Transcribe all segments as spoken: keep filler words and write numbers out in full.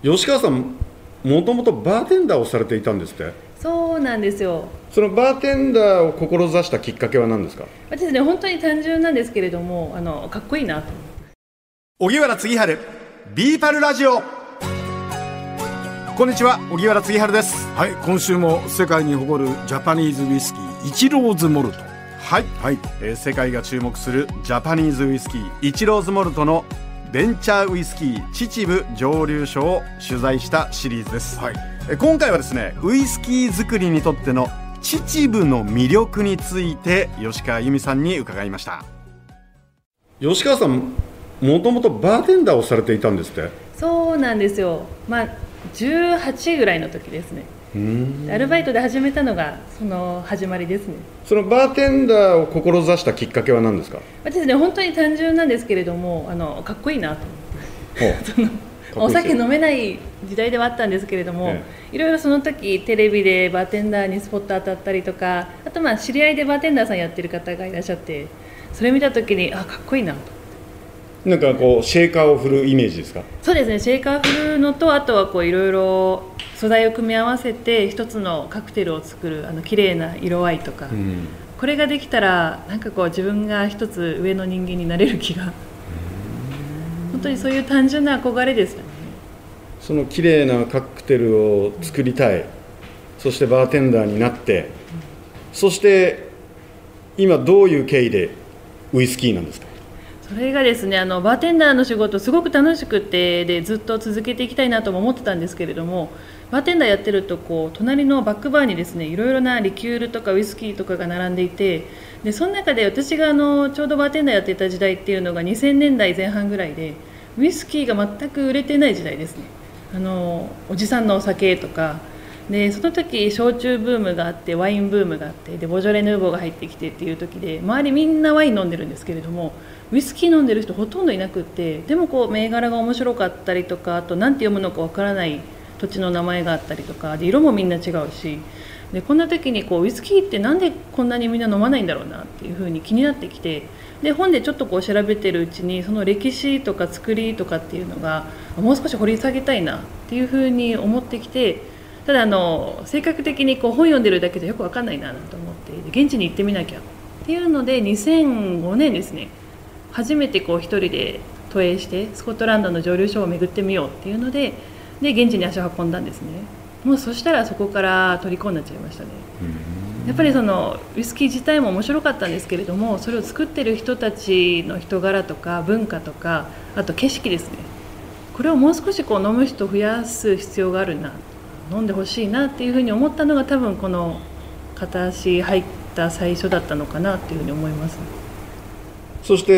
吉川さん、もともとバーテンダーをされていたんですって。そうなんですよ。そのバーテンダーを志したきっかけは何ですか？私ね、本当に単純なんですけれども、あのかっこいいなと。荻原継晴、ビーパルラジオ。こんにちは、荻原継晴です。はい、今週も世界に誇るジャパニーズウイスキーイチローズモルト。はい、はいえー、世界が注目するジャパニーズウイスキーイチローズモルトのベンチャーウイスキー秩父蒸留所を取材したシリーズです、はい、今回はですね、ウイスキー作りにとっての秩父の魅力について吉川由美さんに伺いました。吉川さん、もともとバーテンダーをされていたんですって。そうなんですよ。まあ、じゅうはちぐらいの時ですね。うーん、アルバイトで始めたのがその始まりですね。そのバーテンダーを志したきっかけは何ですか？私ね、本当に単純なんですけれども、あのかっこいいなと思ってそのお酒飲めない時代ではあったんですけれども、ええ、いろいろその時テレビでバーテンダーにスポット当たったりとか、あとまあ知り合いでバーテンダーさんやってる方がいらっしゃって、それ見た時にあかっこいいなと。なんかこうシェーカーを振るイメージですか？そうですね、シェーカー振るのと、あとはこういろいろ素材を組み合わせて一つのカクテルを作る、あの綺麗な色合いとか、うん、これができたらなんかこう自分が一つ上の人間になれる気が、本当にそういう単純な憧れですよね。その綺麗なカクテルを作りたい、うん、そしてバーテンダーになって、うん、そして今どういう経緯でウイスキーなんですか？それがですね、あのバーテンダーの仕事すごく楽しくて、でずっと続けていきたいなとも思ってたんですけれども、バーテンダーやってるとこう隣のバックバーにですね、いろいろなリキュールとかウイスキーとかが並んでいて、でその中で私があのちょうどバーテンダーやっていた時代っていうのがにせんねんだいぜん半ぐらいで、ウイスキーが全く売れてない時代ですね。あのおじさんのお酒とかで、その時焼酎ブームがあって、ワインブームがあって、でボジョレ・ヌーボーが入ってきてっていう時で、周りみんなワイン飲んでるんですけれども、ウイスキー飲んでる人ほとんどいなくって、でもこう銘柄が面白かったりとか、あと何て読むのかわからない土地の名前があったりとかで、色もみんな違うしで、こんな時にこうウイスキーってなんでこんなにみんな飲まないんだろうなっていう風に気になってきて、で本でちょっとこう調べてるうちに、その歴史とか作りとかっていうのがもう少し掘り下げたいなっていう風に思ってきて、ただあの性格的にこう本読んでるだけじゃよく分かんないなと思って、現地に行ってみなきゃっていうので、にせんごねんですね、初めてこう一人で渡英してスコットランドの蒸留所を巡ってみようっていうので、で現地に足を運んだんですね。もうそしたらそこから取り込んでちゃいましたね。やっぱりそのウイスキー自体も面白かったんですけれども、それを作ってる人たちの人柄とか文化とか、あと景色ですね、これをもう少しこう飲む人を増やす必要があるな、飲んでほしいなっていうふうに思ったのが、多分この片足入った最初だったのかなっていうふうに思います。そして、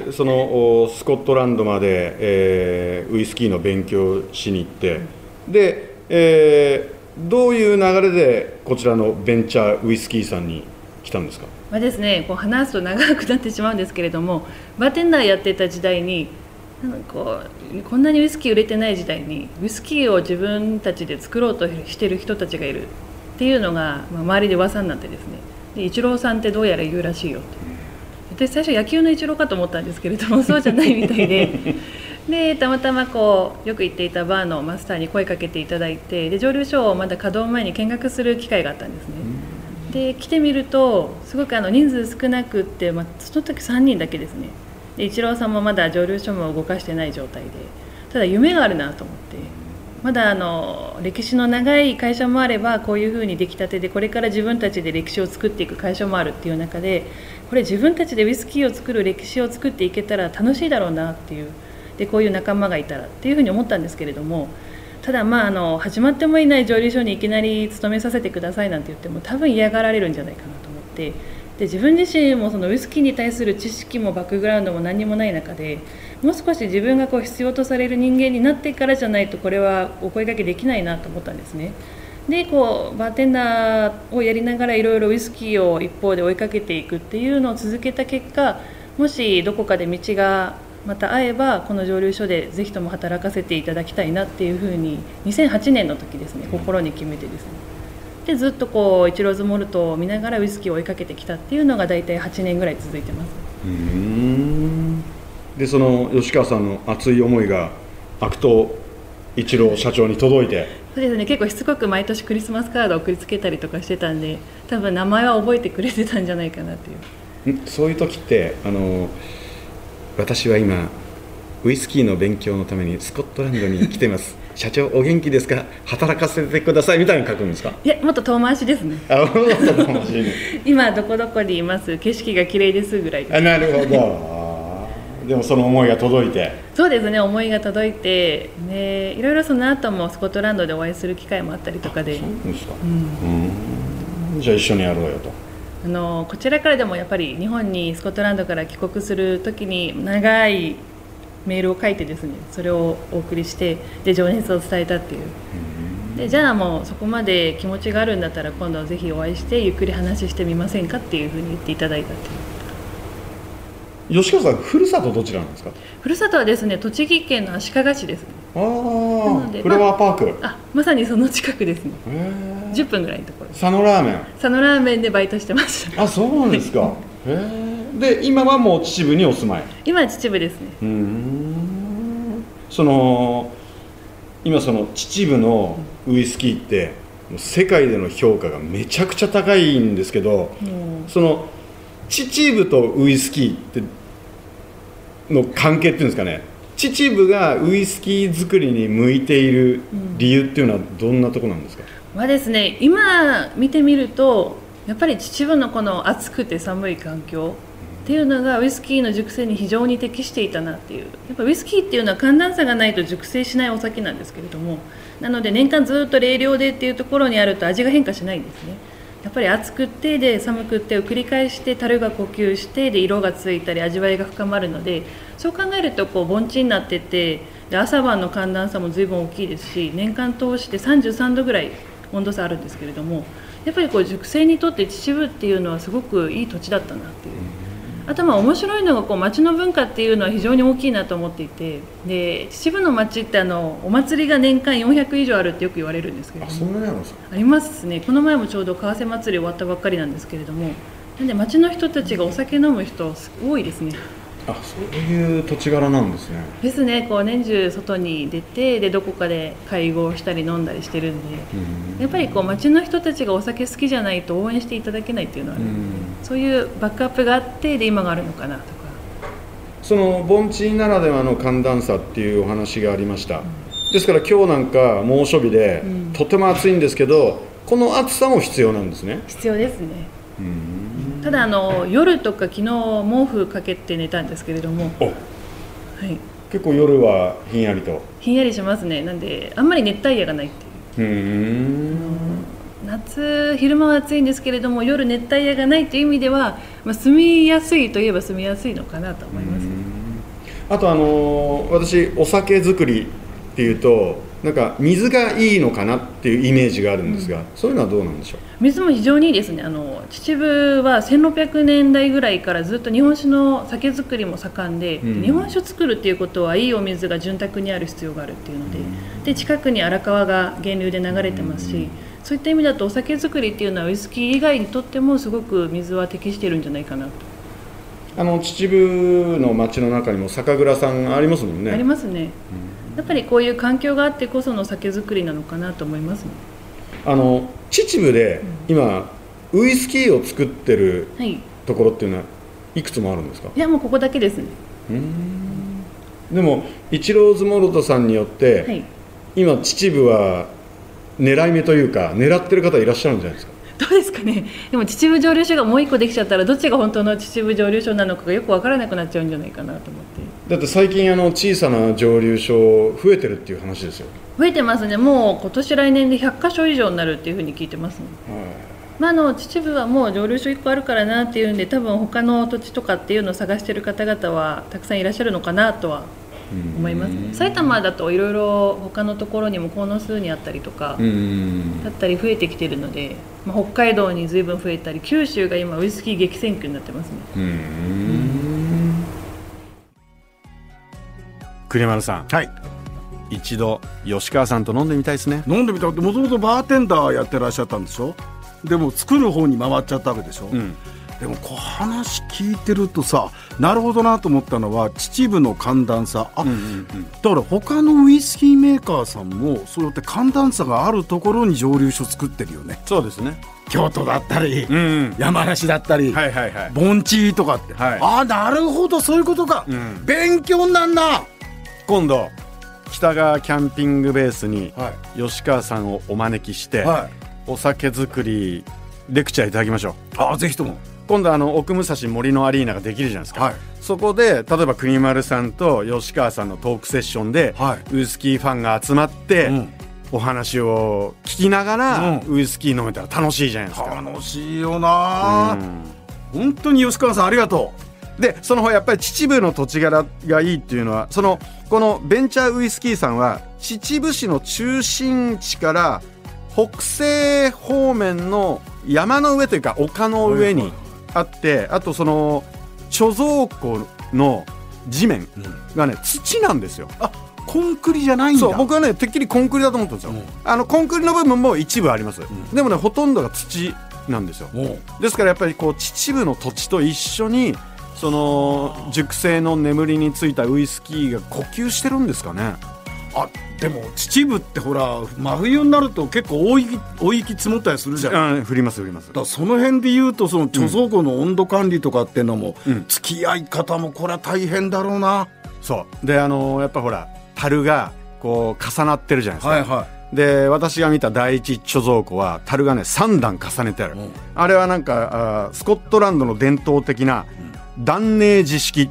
えー、そのスコットランドまで、えー、ウイスキーの勉強しに行って、うん、で、えー、どういう流れでこちらのベンチャーウイスキーさんに来たんですか？まあですね、こう話すと長くなってしまうんですけれども、バーテンダーやってた時代に、なんかこうこんなにウイスキー売れてない時代にウイスキーを自分たちで作ろうとしてる人たちがいるっていうのが、まあ、周りで噂になってですね、でイチローさんってどうやら言うらしいよと。で最初野球のイチローかと思ったんですけれども、そうじゃないみたいででたまたまこうよく行っていたバーのマスターに声かけていただいて、で蒸留所をまだ稼働前に見学する機会があったんですね。で来てみるとすごくあの人数少なくって、まあ、その時さんにんだけですね。イチローさんもまだ蒸留所も動かしてない状態で、ただ夢があるなと思って、まだあの歴史の長い会社もあれば、こういうふうに出来たてでこれから自分たちで歴史を作っていく会社もあるっていう中で、これ自分たちでウイスキーを作る歴史を作っていけたら楽しいだろうなっていう、でこういう仲間がいたらっていうふうに思ったんですけれども、ただまああの始まってもいない蒸留所にいきなり勤めさせてくださいなんて言っても多分嫌がられるんじゃないかなと思って、で自分自身もそのウイスキーに対する知識もバックグラウンドも何もない中で、もう少し自分がこう必要とされる人間になってからじゃないとこれはお声掛けできないなと思ったんですね。でこうバーテンダーをやりながらいろいろウイスキーを一方で追いかけていくっていうのを続けた結果、もしどこかで道がまた合えばこの蒸留所でぜひとも働かせていただきたいなっていうふうににせんはちねんの時ですね、心に決めてですね、でずっとこうイチローズモルトを見ながらウイスキーを追いかけてきたっていうのが大体はちねんぐらい続いてます。うーん、でその吉川さんの熱い思いが悪党一郎社長に届いて。そうですね、結構しつこく毎年クリスマスカードを送りつけたりとかしてたんで、多分名前は覚えてくれてたんじゃないかなっていう。そういう時ってあの私は今ウイスキーの勉強のためにスコットランドに来てます社長お元気ですか、働かせてくださいみたいに書くんですか。いや、もっと遠回しですね。あ、もっと遠回しね今どこどこにいます、景色が綺麗ですぐらいです。あ、なるほどでもその思いが届いて。そうですね、思いが届いて、ね、いろいろその後もスコットランドでお会いする機会もあったりとかで。そうですか、うん、うん、じゃあ一緒にやろうよと。あのこちらからでもやっぱり日本にスコットランドから帰国するときに長いメールを書いてですね、それをお送りしてで情熱を伝えたっていう、うん、でじゃあもうそこまで気持ちがあるんだったら今度はぜひお会いしてゆっくり話してみませんかっていうふうに言っていただいたっていう。吉川さん、ふるさとどちらなんですか。ふるさとはですね、栃木県の足利市です、ね。ああ、フラワーパーク、まあ。あ、まさにその近くですね。じゅっぷんぐらいのところ。佐野ラーメン。佐野ラーメンでバイトしてました。あ、そうなんですか。へで、今はもう秩父にお住まい。今は秩父ですね。うん、その、今その秩父のウイスキーって、世界での評価がめちゃくちゃ高いんですけど。うん、その。秩父とウイスキーっての関係っていうんですかね、秩父がウイスキー作りに向いている理由っていうのはどんなとこなんですか。うん、まあですね、今見てみるとやっぱり秩父のこの暑くて寒い環境っていうのがウイスキーの熟成に非常に適していたなっていう。やっぱウイスキーっていうのは寒暖差がないと熟成しないお酒なんですけれども、なので年間ずっと冷涼でっていうところにあると味が変化しないんですね。やっぱり暑くってで寒くってを繰り返して樽が呼吸してで色がついたり味わいが深まるので、そう考えるとこう盆地になっててで朝晩の寒暖差も随分大きいですし、年間通してさんじゅうさんどぐらい温度差あるんですけれども、やっぱりこう熟成にとって秩父っていうのはすごくいい土地だったなっていう。あとまあ面白いのがこう町の文化っていうのは非常に大きいなと思っていて、で秩父の町ってあのお祭りが年間よんひゃく以上あるってよく言われるんですけれども。あ、そんなにあるんですか。ありますね。この前もちょうど川瀬祭り終わったばっかりなんですけれども、なんで町の人たちがお酒飲む人多いですね。あ、そういう土地柄なんですね。ですね、こう年中外に出てでどこかで会合したり飲んだりしてるんで、うん、やっぱりこう町の人たちがお酒好きじゃないと応援していただけないっていうのはある、うん、そういうバックアップがあってで今があるのかなとか。その盆地ならではの寒暖差っていうお話がありました、うん、ですから今日なんか猛暑日で、うん、とても暑いんですけど、この暑さも必要なんですね。必要ですね、うん。ただあの夜とか昨日毛布かけて寝たんですけれども、はい、結構夜はひんやりとひんやりしますね。なんであんまり熱帯夜がないっていう。うん、夏昼間は暑いんですけれども夜熱帯夜がないという意味では、まあ、住みやすいといえば住みやすいのかなと思います。あとあの私お酒作りっていうとなんか水がいいのかなっていうイメージがあるんですが、うん、そういうのはどうなんでしょう。水も非常にいいですね。あの秩父はせんろっぴゃくねんだいぐらいからずっと日本酒の酒造りも盛んで、うん、日本酒作るっていうことはいいお水が潤沢にある必要があるっていうので、うん、で近くに荒川が源流で流れてますし、うん、そういった意味だとお酒造りっていうのはウイスキー以外にとってもすごく水は適しているんじゃないかなと。あの秩父の町の中にも酒蔵さんありますもんね。ありますね、うん。やっぱりこういう環境があってこその酒造りなのかなと思いますね。あの秩父で今、うん、ウイスキーを作ってるところっていうのはいくつもあるんですか。いやもうここだけですね。うーん、でも一郎ズモルトさんによって、はい、今秩父は狙い目というか狙ってる方いらっしゃるんじゃないですか。どうですかね。でも秩父蒸留所がもう一個できちゃったらどっちが本当の秩父蒸留所なのかがよく分からなくなっちゃうんじゃないかなと思って。だって最近あの小さな蒸留所増えてるっていう話ですよ。増えてますね。もう今年来年でひゃっかしょ以上になるっていうふうに聞いてますね。はい、まあ、あの秩父はもう蒸留所いっこあるからなっていうんで多分他の土地とかっていうのを探してる方々はたくさんいらっしゃるのかなとは思いますね。埼玉だといろいろ他のところにもこの数にあったりとかだったり増えてきてるので、まあ、北海道に随分増えたり九州が今ウイスキー激戦区になってますね。うーん、紅丸さん、はい、一度吉川さんと飲んでみたいですね。飲んでみたい。もともとバーテンダーやってらっしゃったんでしょ。でも作る方に回っちゃったわけでしょ、うん、でもこう話聞いてるとさ、なるほどなと思ったのは秩父の寒暖差、あ、うんうんうん、だから他のウイスキーメーカーさんもそうやって寒暖差があるところに蒸留所作ってるよね。そうですね、京都だったり、うんうん、山梨だったり、はいはいはい、盆地とかって、はい、ああなるほど、そういうことか、うん、勉強になんな。今度北川キャンピングベースに吉川さんをお招きして、はい、お酒作りレクチャーいただきましょう。ああぜひとも。今度あの奥武蔵森のアリーナができるじゃないですか、はい、そこで例えば国丸さんと吉川さんのトークセッションで、はい、ウイスキーファンが集まって、うん、お話を聞きながら、うん、ウイスキー飲めたら楽しいじゃないですか。楽しいよな、うん、本当に吉川さんありがとう。でその方やっぱり秩父の土地柄がいいっていうのは、そのこのベンチャーウイスキーさんは秩父市の中心地から北西方面の山の上というか丘の上にあって、あとその貯蔵庫の地面がね土なんですよ。あ、コンクリじゃないんだ。そう、僕はねてっきりコンクリだと思ったんですよ、うん、あのコンクリの部分も一部あります、うん、でもねほとんどが土なんですよ、うん、ですからやっぱりこう秩父の土地と一緒にその熟成の眠りについたウイスキーが呼吸してるんですかね。あ、でも秩父ってほら真冬になると結構大雪、大雪積もったりするじゃん。降ります降ります。だからその辺でいうとその貯蔵庫の温度管理とかっていうのも、うん、付き合い方もこれは大変だろうな。そうであのー、やっぱほら樽がこう重なってるじゃないですか、はいはい、で私が見た第一貯蔵庫は樽がねさん段重ねてある、うん、あれはなんかスコットランドの伝統的な断ネージ式っ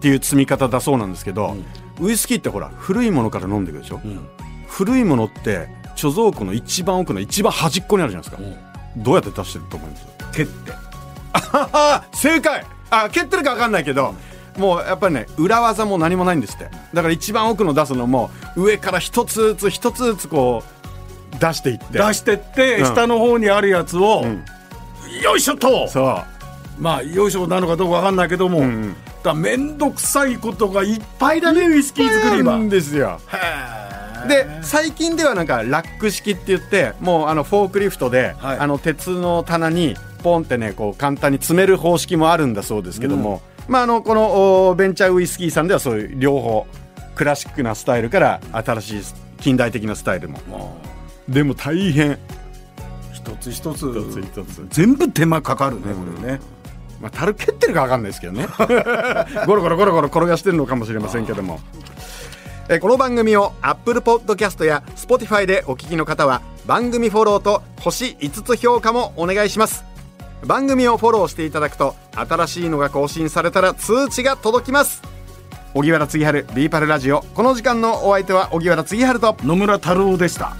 ていう積み方だそうなんですけど、うん、ウイスキーってほら古いものから飲んでいくでしょ、うん、古いものって貯蔵庫の一番奥の一番端っこにあるじゃないですか、うん、どうやって出してると思います？蹴って。あはは、正解。あ、蹴ってるか分かんないけど、うん、もうやっぱりね裏技も何もないんですって。だから一番奥の出すのも上から一つずつ一つずつこう出していって出してって、うん、下の方にあるやつを、うん、よいしょと。そうまあよいしょなのかどうか分かんないけども、うんうん、だめんどくさいことがいっぱいだね、ウイスキー作りは。なんですよ。へで最近ではなんかラック式って言ってもうあのフォークリフトで、はい、あの鉄の棚にポンってねこう簡単に詰める方式もあるんだそうですけども、うんまあ、あのこのベンチャーウイスキーさんではそういう両方クラシックなスタイルから新しい近代的なスタイルも、うん、でも大変一つ一つ一つ一つ全部手間かかるね、うん、これね、まあ、樽蹴ってるか分かんないですけどねゴロゴロゴロゴロ転がしてるのかもしれませんけども、えこの番組を Apple Podcast や Spotify でお聞きの方は番組フォローと星いつつ評価もお願いします。番組をフォローしていただくと新しいのが更新されたら通知が届きます。荻原継春ビーパルラジオ、この時間のお相手は荻原継春と野村太郎でした。